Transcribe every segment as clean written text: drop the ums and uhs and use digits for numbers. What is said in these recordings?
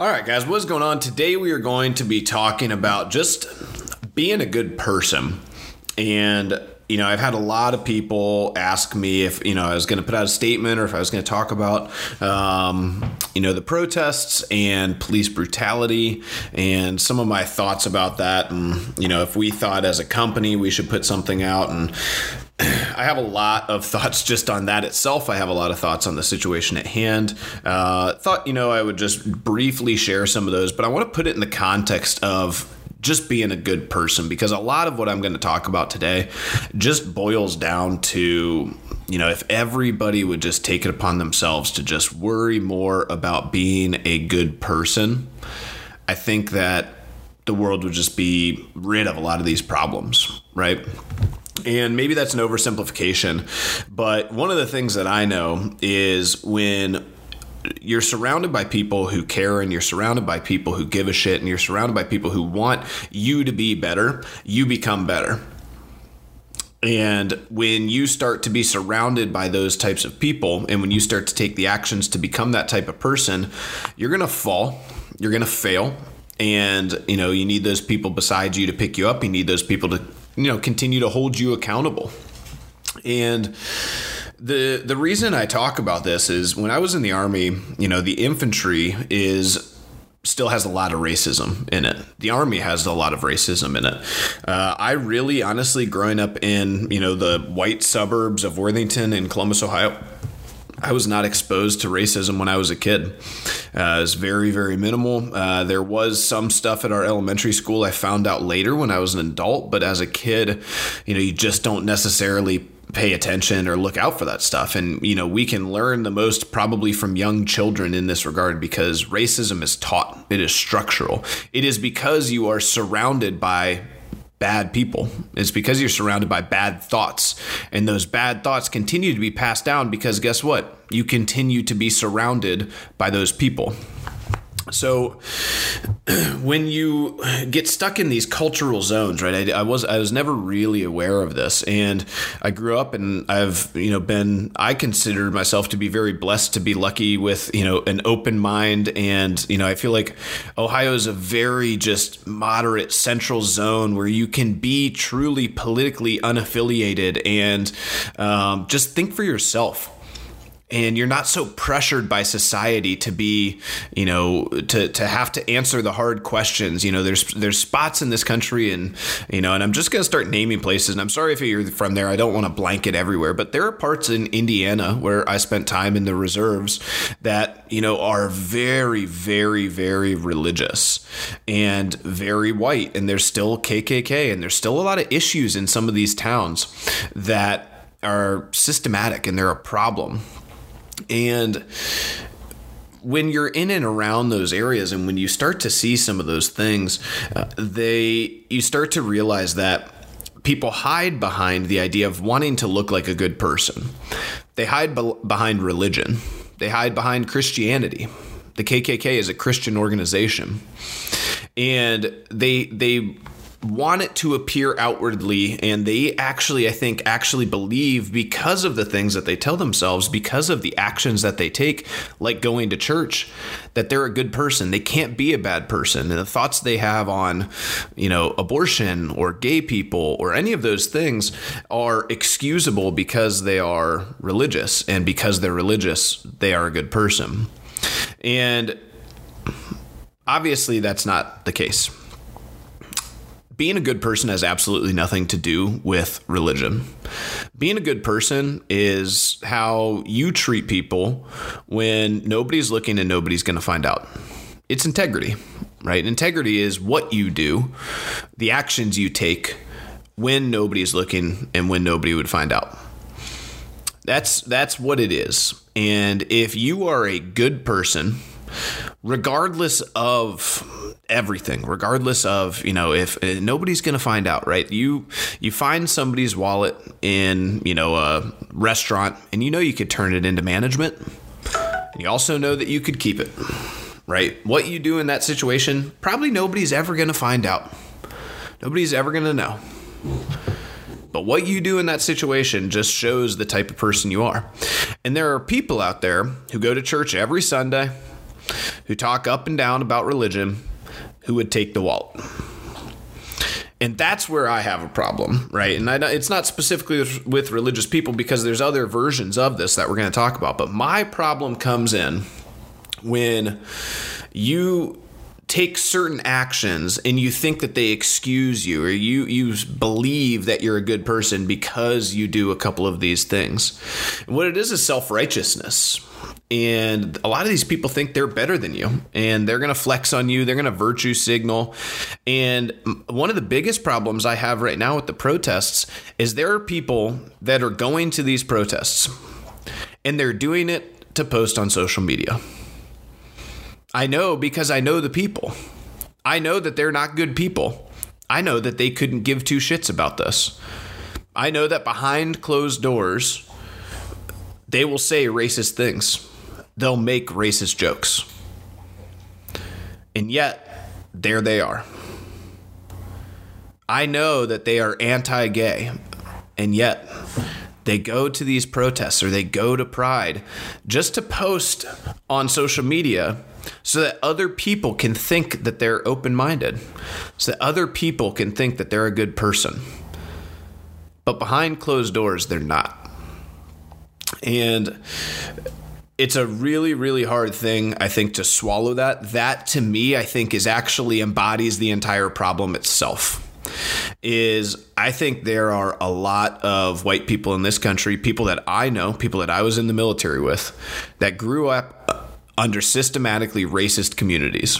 Alright guys, what's going on? Today we are going to be talking about just being a good person. And, you know, I've had a lot of people ask me if, you know, I was going to put out a statement or if I was going to talk about, you know, the protests and police brutality and some of my thoughts about that. And, you know, if we thought as a company we should put something out, and I have a lot of thoughts just on that itself. I have a lot of thoughts on the situation at hand. Thought, you know, I would just briefly share some of those, but I want to put it in the context of just being a good person, because a lot of what I'm going to talk about today just boils down to, you know, if everybody would just take it upon themselves to just worry more about being a good person, I think that the world would just be rid of a lot of these problems, right? And maybe that's an oversimplification, but one of the things that I know is when you're surrounded by people who care, and you're surrounded by people who give a shit, and you're surrounded by people who want you to be better, you become better. And when you start to be surrounded by those types of people, and when you start to take the actions to become that type of person, you're going to fall, you're going to fail. And, you know, you need those people beside you to pick you up. You need those people to, you know, continue to hold you accountable. And the reason I talk about this is when I was in the Army, you know, the infantry still has a lot of racism in it. The Army has a lot of racism in it. I really honestly, growing up in, you know, the white suburbs of Worthington and Columbus, Ohio, I was not exposed to racism when I was a kid. It was very, very minimal. There was some stuff at our elementary school I found out later when I was an adult, but as a kid, you know, you just don't necessarily pay attention or look out for that stuff. And, you know, we can learn the most probably from young children in this regard, because racism is taught. It is structural. It is because you are surrounded by bad people. It's because you're surrounded by bad thoughts, and those bad thoughts continue to be passed down because guess what? You continue to be surrounded by those people. So when you get stuck in these cultural zones, right? I was never really aware of this, and I grew up, and I consider myself to be very blessed, to be lucky with, you know, an open mind. And, you know, I feel like Ohio is a very just moderate central zone where you can be truly politically unaffiliated and just think for yourself. And you're not so pressured by society to be, you know, to have to answer the hard questions. You know, there's spots in this country, and, you know, and I'm just going to start naming places. And I'm sorry if you're from there. I don't want to blanket everywhere. But there are parts in Indiana where I spent time in the reserves that, you know, are very, very, very religious and very white. And there's still KKK, and there's still a lot of issues in some of these towns that are systematic, and they're a problem. And when you're in and around those areas, and when you start to see some of those things, you start to realize that people hide behind the idea of wanting to look like a good person. They hide behind religion. They hide behind Christianity. The KKK is a Christian organization, and they want it to appear outwardly, and they actually believe, because of the things that they tell themselves, because of the actions that they take, like going to church, that they're a good person. They can't be a bad person. And the thoughts they have on, you know, abortion or gay people or any of those things are excusable because they are religious, and because they're religious, they are a good person. And obviously that's not the case. Being a good person has absolutely nothing to do with religion. Being a good person is how you treat people when nobody's looking and nobody's going to find out. It's integrity, right? Integrity is what you do, the actions you take when nobody's looking and when nobody would find out. That's what it is. And if you are a good person, regardless of everything, regardless of, you know, if nobody's going to find out, right? You find somebody's wallet in, you know, a restaurant, and you know you could turn it into management. And you also know that you could keep it, right? What you do in that situation, probably nobody's ever going to find out. Nobody's ever going to know. But what you do in that situation just shows the type of person you are. And there are people out there who go to church every Sunday, who talk up and down about religion, who would take the wallet. And that's where I have a problem, right? And it's not specifically with religious people, because there's other versions of this that we're going to talk about. But my problem comes in when you take certain actions and you think that they excuse you, or you believe that you're a good person because you do a couple of these things. And what it is self-righteousness. And a lot of these people think they're better than you, and they're going to flex on you. They're going to virtue signal. And one of the biggest problems I have right now with the protests is there are people that are going to these protests and they're doing it to post on social media. I know, because I know the people. I know that they're not good people. I know that they couldn't give two shits about this. I know that behind closed doors, they will say racist things. They'll make racist jokes. And yet, there they are. I know that they are anti-gay. And yet, they go to these protests, or they go to Pride just to post on social media so that other people can think that they're open-minded, so that other people can think that they're a good person. But behind closed doors, they're not. And it's a really, really hard thing, I think, to swallow that. That, to me, I think is actually embodies the entire problem itself. I think there are a lot of white people in this country, people that I know, people that I was in the military with, that grew up under systematically racist communities.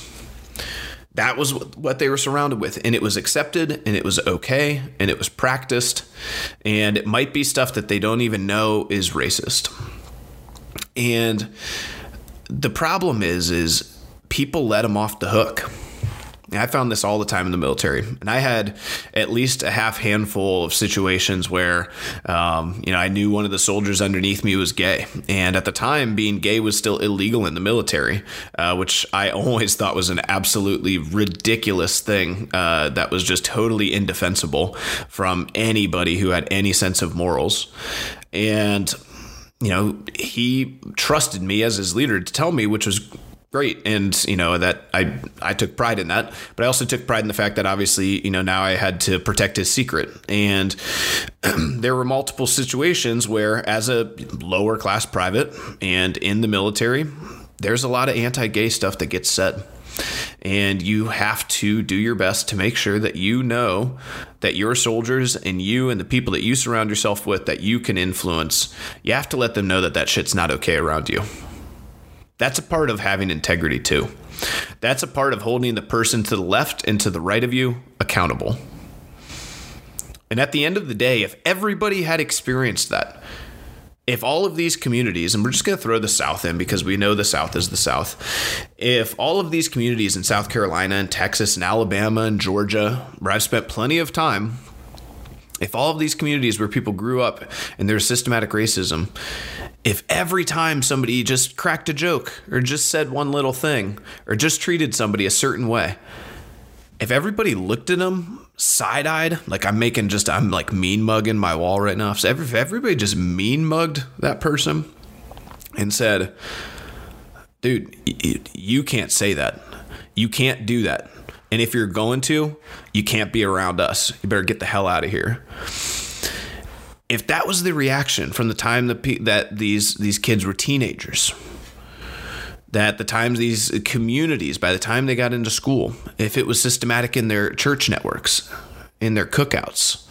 That was what they were surrounded with, and it was accepted, and it was okay, and it was practiced, and it might be stuff that they don't even know is racist. And the problem is people let them off the hook. And I found this all the time in the military, and I had at least a half handful of situations where, I knew one of the soldiers underneath me was gay. And at the time, being gay was still illegal in the military, which I always thought was an absolutely ridiculous thing that was just totally indefensible from anybody who had any sense of morals. And, he trusted me as his leader to tell me, which was great. And, that I took pride in that, but I also took pride in the fact that obviously, now I had to protect his secret. And there were multiple situations where, as a lower class private and in the military, there's a lot of anti-gay stuff that gets said. And you have to do your best to make sure that you know that your soldiers and you and the people that you surround yourself with that you can influence, you have to let them know that that shit's not okay around you. That's a part of having integrity too. That's a part of holding the person to the left and to the right of you accountable. And at the end of the day, if everybody had experienced that, if all of these communities, and we're just going to throw the South in because we know the South is the South. If all of these communities in South Carolina and Texas and Alabama and Georgia, where I've spent plenty of time, if all of these communities where people grew up and there's systematic racism, if every time somebody just cracked a joke or just said one little thing or just treated somebody a certain way, if everybody looked at them side-eyed, like I'm like mean mugging my wall right now. So if everybody just mean mugged that person and said, dude, you can't say that. You can't do that. And if you're going to, you can't be around us. You better get the hell out of here. If that was the reaction from the time that these kids were teenagers, that the times these communities, by the time they got into school, if it was systematic in their church networks, in their cookouts,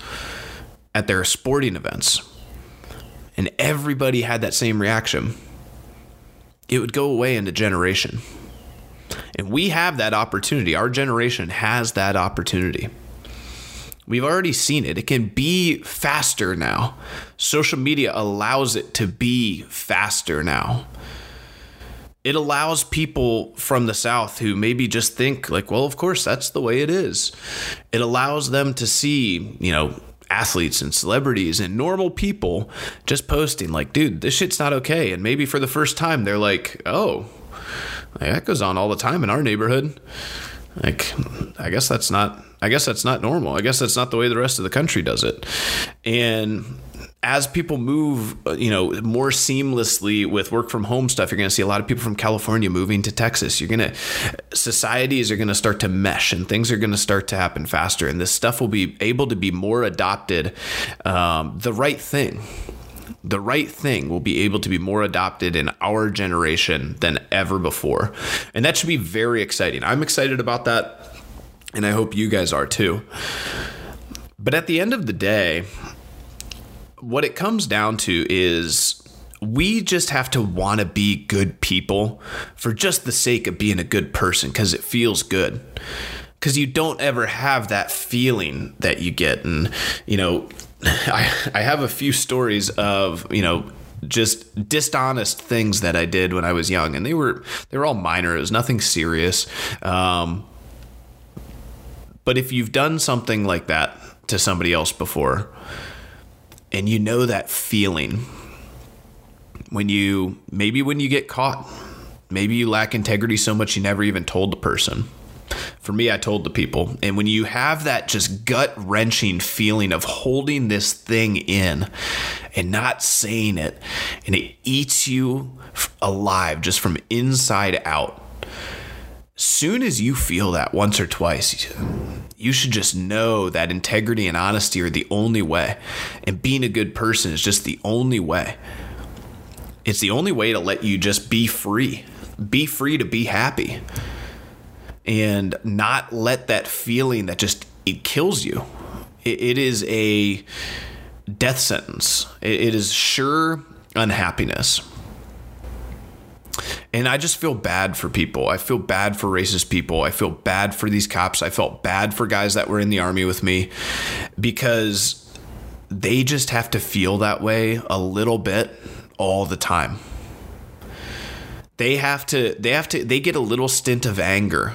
at their sporting events, and everybody had that same reaction, it would go away in a generation. And we have that opportunity. Our generation has that opportunity. We've already seen it. It can be faster now. Social media allows it to be faster now. It allows people from the South who maybe just think like, well, of course, that's the way it is. It allows them to see, athletes and celebrities and normal people just posting like, dude, this shit's not okay. And maybe for the first time, they're like, oh, that goes on all the time in our neighborhood. Like, I guess that's not normal. I guess that's not the way the rest of the country does it. And as people move, you know, more seamlessly with work from home stuff, you're going to see a lot of people from California moving to Texas. You're going to, societies are going to start to mesh and things are going to start to happen faster. And this stuff will be able to be more adopted. The right thing will be able to be more adopted in our generation than ever before. And that should be very exciting. I'm excited about that. And I hope you guys are too. But at the end of the day, what it comes down to is we just have to want to be good people for just the sake of being a good person, because it feels good, because you don't ever have that feeling that you get. And, you know, I have a few stories of, you know, just dishonest things that I did when I was young, and they were all minor. It was nothing serious. But if you've done something like that to somebody else before, and you know that feeling when you get caught, maybe you lack integrity so much you never even told the person. For me, I told the people. And when you have that just gut-wrenching feeling of holding this thing in and not saying it, and it eats you alive just from inside out, soon as you feel that once or twice, you should just know that integrity and honesty are the only way. And being a good person is just the only way. It's the only way to let you just be free. Be free to be happy. And not let that feeling that just, it kills you. It is a death sentence. It is sure unhappiness. And I just feel bad for people. I feel bad for racist people. I feel bad for these cops. I felt bad for guys that were in the army with me, because they just have to feel that way a little bit all the time. They get a little stint of anger,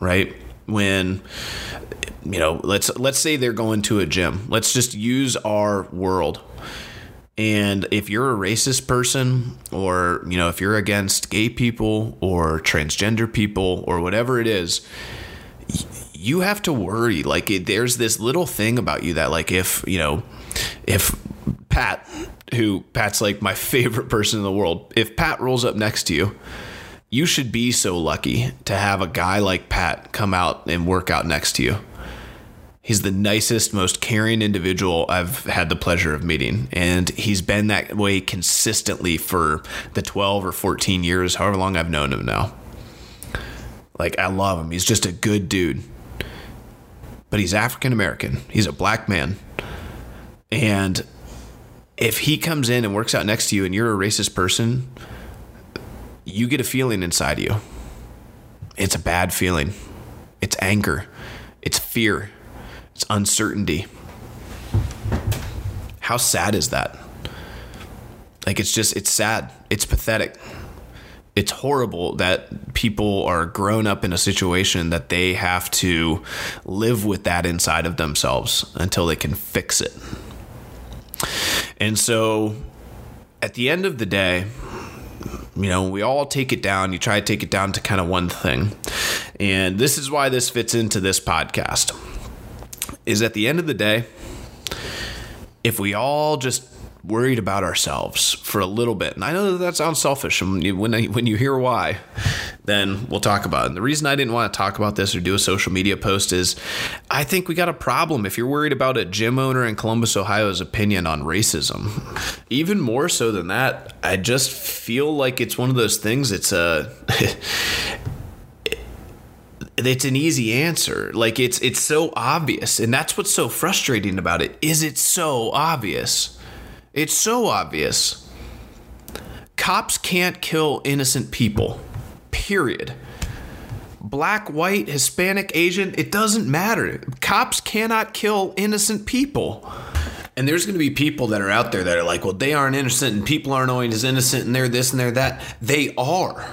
right? When, you know, let's say they're going to a gym. Let's just use our world. And if you're a racist person, or, you know, if you're against gay people or transgender people or whatever it is, you have to worry. Like, there's this little thing about you that, like, if Pat, who Pat's like my favorite person in the world, if Pat rolls up next to you, you should be so lucky to have a guy like Pat come out and work out next to you. He's the nicest, most caring individual I've had the pleasure of meeting. And he's been that way consistently for the 12 or 14 years, however long I've known him now. Like, I love him. He's just a good dude. But he's African American. He's a black man. And if he comes in and works out next to you and you're a racist person, you get a feeling inside you. It's a bad feeling. It's anger. It's fear. It's uncertainty. How sad is that? Like, it's sad. It's pathetic. It's horrible that people are grown up in a situation that they have to live with that inside of themselves until they can fix it. And so at the end of the day, you know, we all take it down. You try to take it down to kind of one thing. And this is why this fits into this podcast. Is at the end of the day, if we all just worried about ourselves for a little bit, and I know that sounds selfish, and when you hear why, then we'll talk about it. And the reason I didn't want to talk about this or do a social media post is I think we got a problem if you're worried about a gym owner in Columbus, Ohio's opinion on racism. Even more so than that, I just feel like it's one of those things. It's an easy answer. Like, it's so obvious. And that's what's so frustrating about it, is it's so obvious. It's so obvious. Cops can't kill innocent people, period. Black, white, Hispanic, Asian, it doesn't matter. Cops cannot kill innocent people. And there's going to be people that are out there that are like, well, they aren't innocent and people aren't always as innocent and they're this and they're that. They are.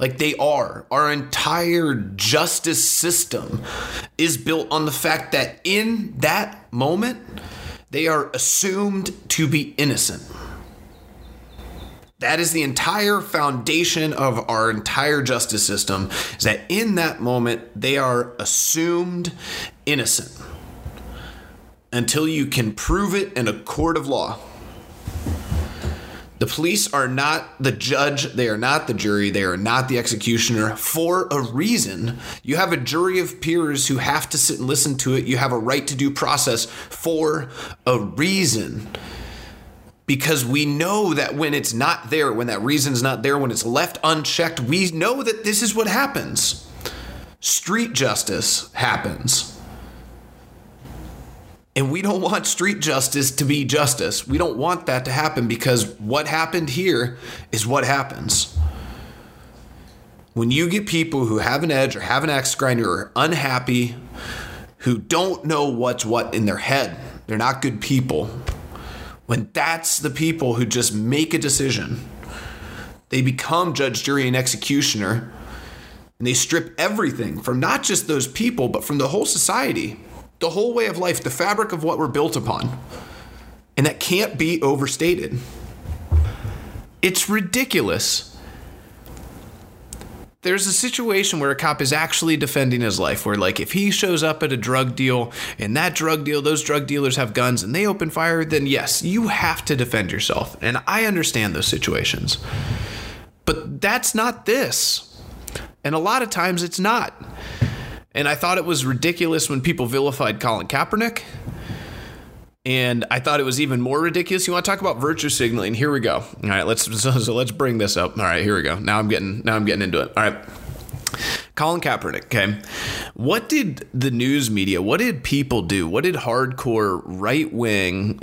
Like, they are. Our entire justice system is built on the fact that in that moment, they are assumed to be innocent. That is the entire foundation of our entire justice system, is that in that moment, they are assumed innocent. until you can prove it in a court of law. The police are not the judge. They are not the jury. They are not the executioner for a reason. You have a jury of peers who have to sit and listen to it. You have a right to due process for a reason. Because we know that when it's not there, when that reason's not there, when it's left unchecked, we know that this is what happens. Street justice happens. And we don't want street justice to be justice. We don't want that to happen, because what happened here is what happens. When you get people who have an edge or have an axe grinder or are unhappy, who don't know what's what in their head, they're not good people. When that's the people who just make a decision, they become judge, jury, and executioner, and they strip everything from not just those people, but from the whole society. The whole way of life, the fabric of what we're built upon. And that can't be overstated. It's ridiculous. There's a situation where a cop is actually defending his life, where like if he shows up at a drug deal and that drug deal, those drug dealers have guns and they open fire, then yes, you have to defend yourself. And I understand those situations. But that's not this. And a lot of times it's not. And I thought it was ridiculous when people vilified Colin Kaepernick. And I thought it was even more ridiculous. You want to talk about virtue signaling? Here we go. All right, let's bring this up. All right, here we go. Now I'm getting into it. All right. Colin Kaepernick, okay. What did the news media, what did people do? What did hardcore right-wing,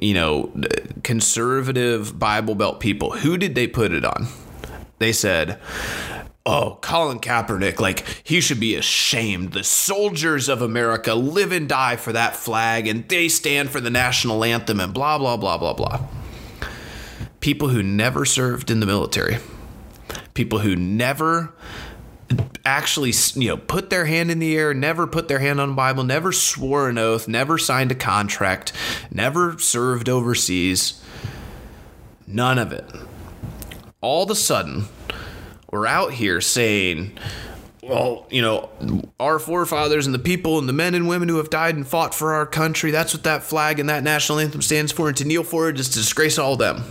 conservative Bible Belt people, who did they put it on? They said, oh, Colin Kaepernick, like he should be ashamed. The soldiers of America live and die for that flag, and they stand for the national anthem and blah, blah, blah, blah, blah. People who never served in the military, people who never actually, put their hand in the air, never put their hand on the Bible, never swore an oath, never signed a contract, never served overseas. None of it. All of a sudden, we're out here saying, well, our forefathers and the people and the men and women who have died and fought for our country, that's what that flag and that national anthem stands for, and to kneel for it is to disgrace all of them.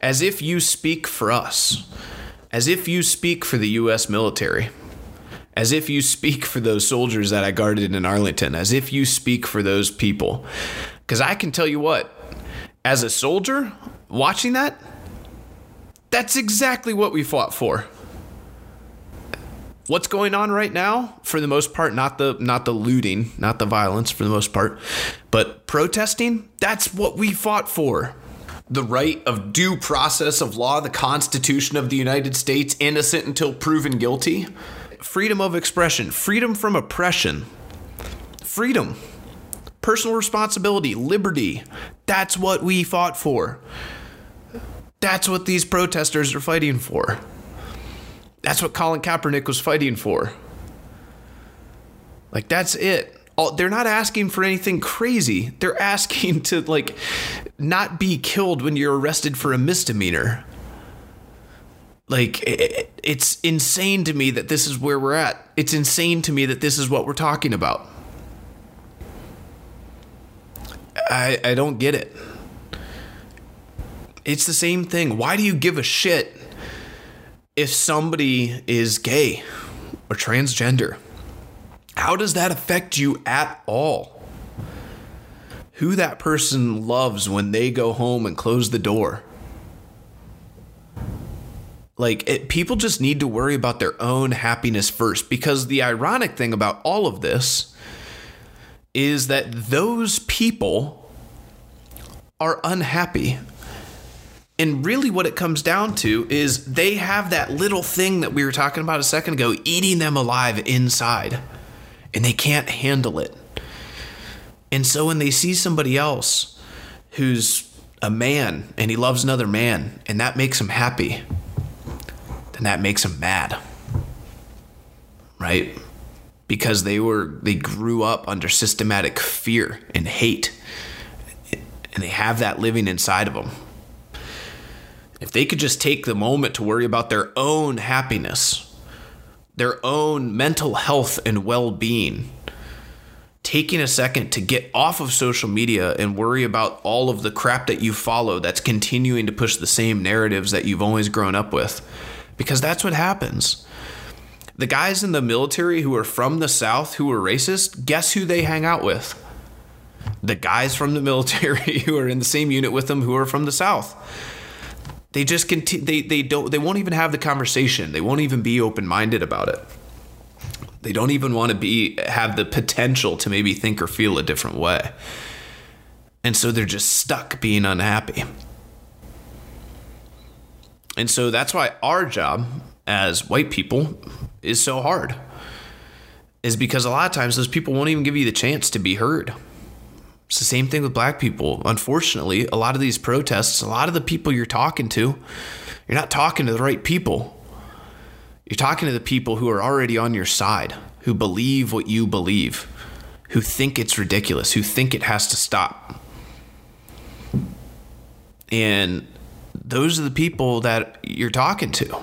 As if you speak for us. As if you speak for the U.S. military. As if you speak for those soldiers that I guarded in Arlington. As if you speak for those people. Because I can tell you what, as a soldier watching that, that's exactly what we fought for. What's going on right now, for the most part, not the looting, not the violence for the most part, but protesting, that's what we fought for. The right of due process of law, the Constitution of the United States, innocent until proven guilty, freedom of expression, freedom from oppression, freedom, personal responsibility, liberty. That's what we fought for. That's what these protesters are fighting for. That's what Colin Kaepernick was fighting for. Like, that's it. They're not asking for anything crazy. They're asking to, not be killed when you're arrested for a misdemeanor. Like, it's insane to me that this is where we're at. It's insane to me that this is what we're talking about. I don't get it. It's the same thing. Why do you give a shit if somebody is gay or transgender? How does that affect you at all? Who that person loves when they go home and close the door? People just need to worry about their own happiness first, because the ironic thing about all of this is that those people are unhappy. And really what it comes down to is they have that little thing that we were talking about a second ago eating them alive inside, and they can't handle it. And so when they see somebody else who's a man and he loves another man and that makes him happy, then that makes him mad, right? Because they grew up under systematic fear and hate, and they have that living inside of them. If they could just take the moment to worry about their own happiness, their own mental health and well-being, taking a second to get off of social media and worry about all of the crap that you follow that's continuing to push the same narratives that you've always grown up with, because that's what happens. The guys in the military who are from the South who are racist, guess who they hang out with? The guys from the military who are in the same unit with them who are from the South. They just continue. They won't even have the conversation. They won't even be open-minded about it. They don't even want to have the potential to maybe think or feel a different way. And so they're just stuck being unhappy. And so that's why our job as white people is so hard, is because a lot of times those people won't even give you the chance to be heard. It's the same thing with black people. Unfortunately, a lot of these protests, a lot of the people you're talking to, you're not talking to the right people. You're talking to the people who are already on your side, who believe what you believe, who think it's ridiculous, who think it has to stop. And those are the people that you're talking to.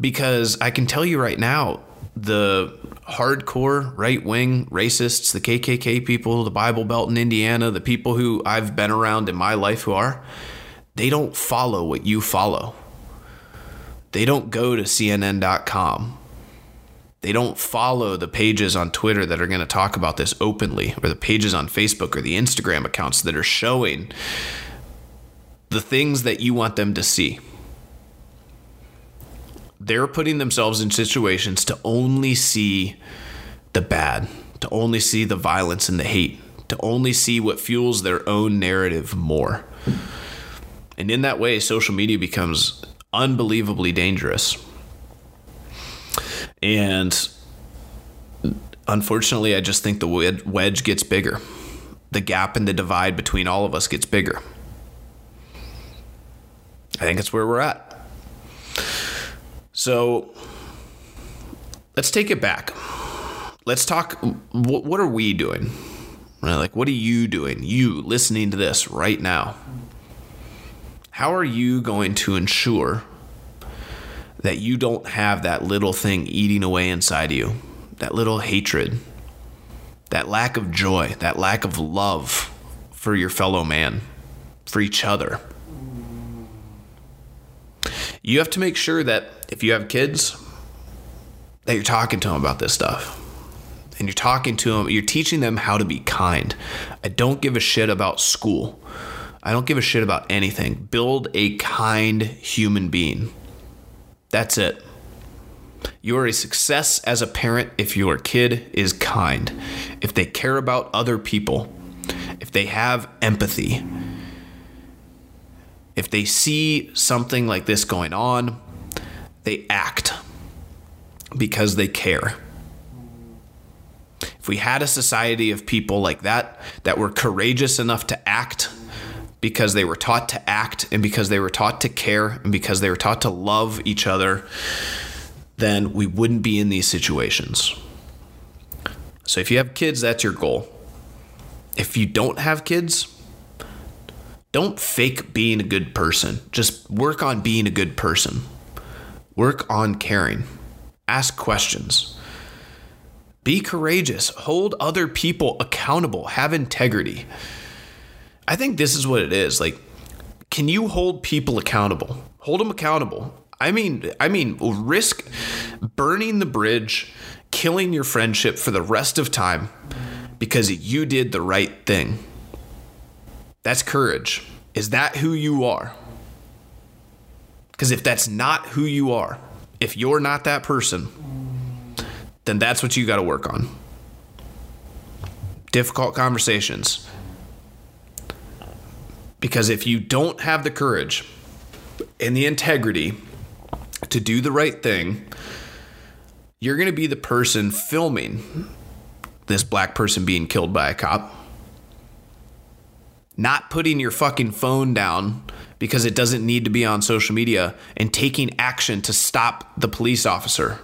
Because I can tell you right now, the hardcore right-wing racists, the KKK people, the Bible Belt in Indiana, the people who I've been around in my life who are, they don't follow what you follow. They don't go to CNN.com. They don't follow the pages on Twitter that are going to talk about this openly, or the pages on Facebook or the Instagram accounts that are showing the things that you want them to see. They're putting themselves in situations to only see the bad, to only see the violence and the hate, to only see what fuels their own narrative more. And in that way, social media becomes unbelievably dangerous. And unfortunately, I just think the wedge gets bigger. The gap and the divide between all of us gets bigger. I think that's where we're at. So let's take it back. Let's talk. What are we doing? Like, what are you doing? You listening to this right now. How are you going to ensure that you don't have that little thing eating away inside you, that little hatred, that lack of joy, that lack of love for your fellow man, for each other? You have to make sure that if you have kids, that you're talking to them about this stuff, and you're talking to them, you're teaching them how to be kind. I don't give a shit about school. I don't give a shit about anything. Build a kind human being. That's it. You are a success as a parent if your kid is kind, if they care about other people, if they have empathy. If they see something like this going on, they act because they care. If we had a society of people like that, that were courageous enough to act because they were taught to act, and because they were taught to care, and because they were taught to love each other, then we wouldn't be in these situations. So if you have kids, that's your goal. If you don't have kids, don't fake being a good person. Just work on being a good person. Work on caring. Ask questions. Be courageous. Hold other people accountable. Have integrity. I think this is what it is. Like, can you hold people accountable? Hold them accountable. I mean, risk burning the bridge, killing your friendship for the rest of time because you did the right thing. That's courage. Is that who you are? Because if that's not who you are, if you're not that person, then that's what you got to work on. Difficult conversations. Because if you don't have the courage and the integrity to do the right thing, you're going to be the person filming this black person being killed by a cop, not putting your fucking phone down because it doesn't need to be on social media, and taking action to stop the police officer.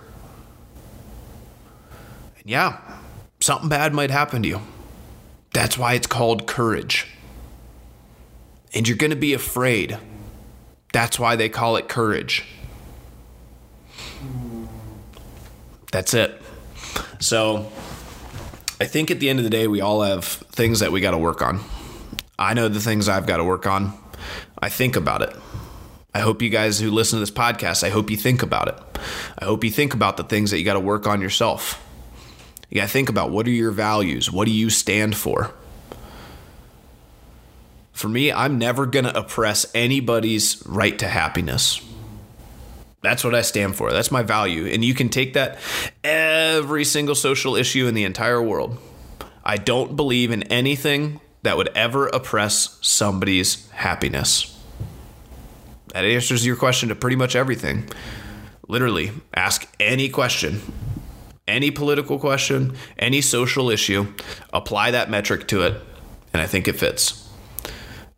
And yeah, something bad might happen to you. That's why it's called courage. And you're going to be afraid. That's why they call it courage. That's it. So I think at the end of the day, we all have things that we got to work on. I know the things I've got to work on. I think about it. I hope you guys who listen to this podcast, I hope you think about it. I hope you think about the things that you got to work on yourself. You got to think about, what are your values? What do you stand for? For me, I'm never going to oppress anybody's right to happiness. That's what I stand for. That's my value. And you can take that every single social issue in the entire world. I don't believe in anything that would ever oppress somebody's happiness. That answers your question to pretty much everything. Literally, ask any question, any political question, any social issue, apply that metric to it, and I think it fits.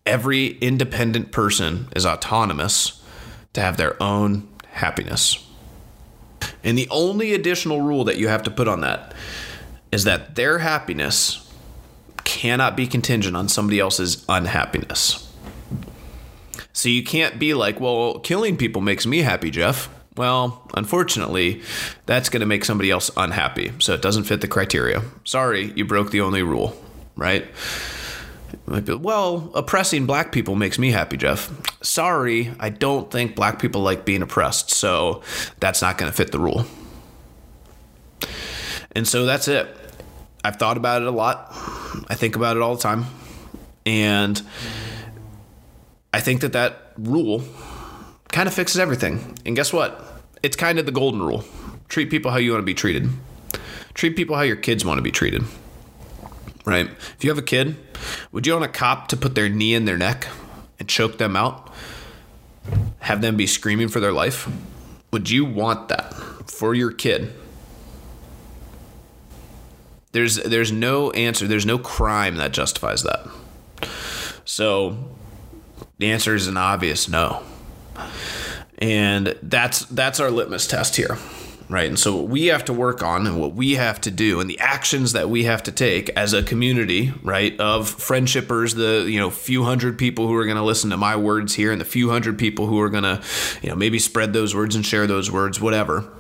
Every independent person is autonomous to have their own happiness. And the only additional rule that you have to put on that is that their happiness cannot be contingent on somebody else's unhappiness. So you can't be like, well, killing people makes me happy, Jeff. Well, unfortunately, that's going to make somebody else unhappy. So it doesn't fit the criteria. Sorry, you broke the only rule, right? Well, oppressing black people makes me happy, Jeff. Sorry, I don't think black people like being oppressed, so that's not going to fit the rule. And so that's it. I've thought about it a lot. I think about it all the time. And I think that that rule kind of fixes everything. And guess what? It's kind of the golden rule. Treat people how you want to be treated. Treat people how your kids want to be treated. Right? If you have a kid, would you want a cop to put their knee in their neck and choke them out? Have them be screaming for their life? Would you want that for your kid? There's no answer. There's no crime that justifies that. So the answer is an obvious no. And that's our litmus test here. Right. And so what we have to work on and what we have to do and the actions that we have to take as a community, right, of friendshippers, the, you know, few hundred people who are going to listen to my words here and the few hundred people who are going to, you know, maybe spread those words and share those words, whatever.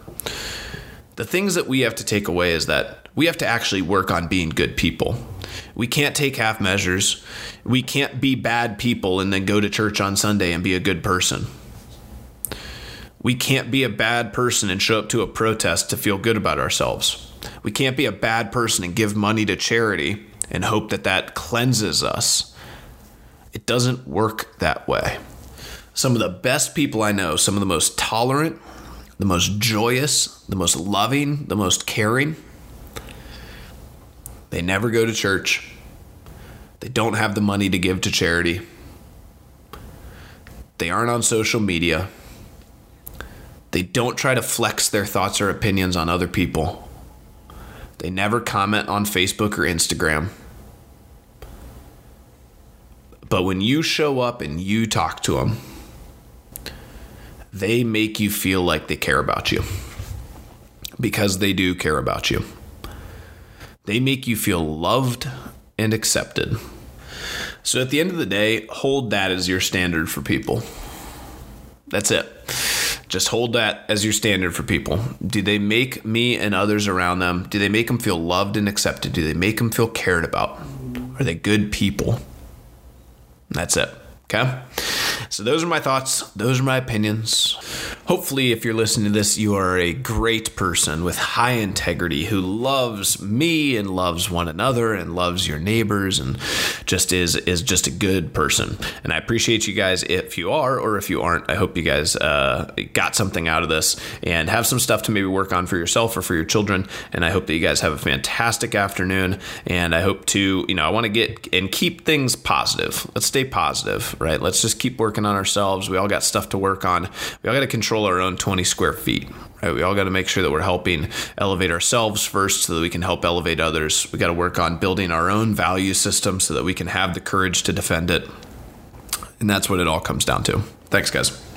The things that we have to take away is that we have to actually work on being good people. We can't take half measures. We can't be bad people and then go to church on Sunday and be a good person. We can't be a bad person and show up to a protest to feel good about ourselves. We can't be a bad person and give money to charity and hope that that cleanses us. It doesn't work that way. Some of the best people I know, some of the most tolerant, the most joyous, the most loving, the most caring, they never go to church. They don't have the money to give to charity. They aren't on social media. They don't try to flex their thoughts or opinions on other people. They never comment on Facebook or Instagram. But when you show up and you talk to them, they make you feel like they care about you, because they do care about you. They make you feel loved and accepted. So at the end of the day, hold that as your standard for people. That's it. Just hold that as your standard for people. Do they make me and others around them? Do they make them feel loved and accepted? Do they make them feel cared about? Are they good people? That's it. Okay. So those are my thoughts. Those are my opinions. Hopefully, if you're listening to this, you are a great person with high integrity who loves me and loves one another and loves your neighbors and just is just a good person. And I appreciate you guys if you are, or if you aren't. I hope you guys got something out of this and have some stuff to maybe work on for yourself or for your children. And I hope that you guys have a fantastic afternoon. And I hope to, you know, I want to get and keep things positive. Let's stay positive, right? Let's just keep working on ourselves. We all got stuff to work on. We all got to control our own 20 square feet, right? We all got to make sure that we're helping elevate ourselves first so that we can help elevate others. We got to work on building our own value system so that we can have the courage to defend it. And that's what it all comes down to. Thanks, guys.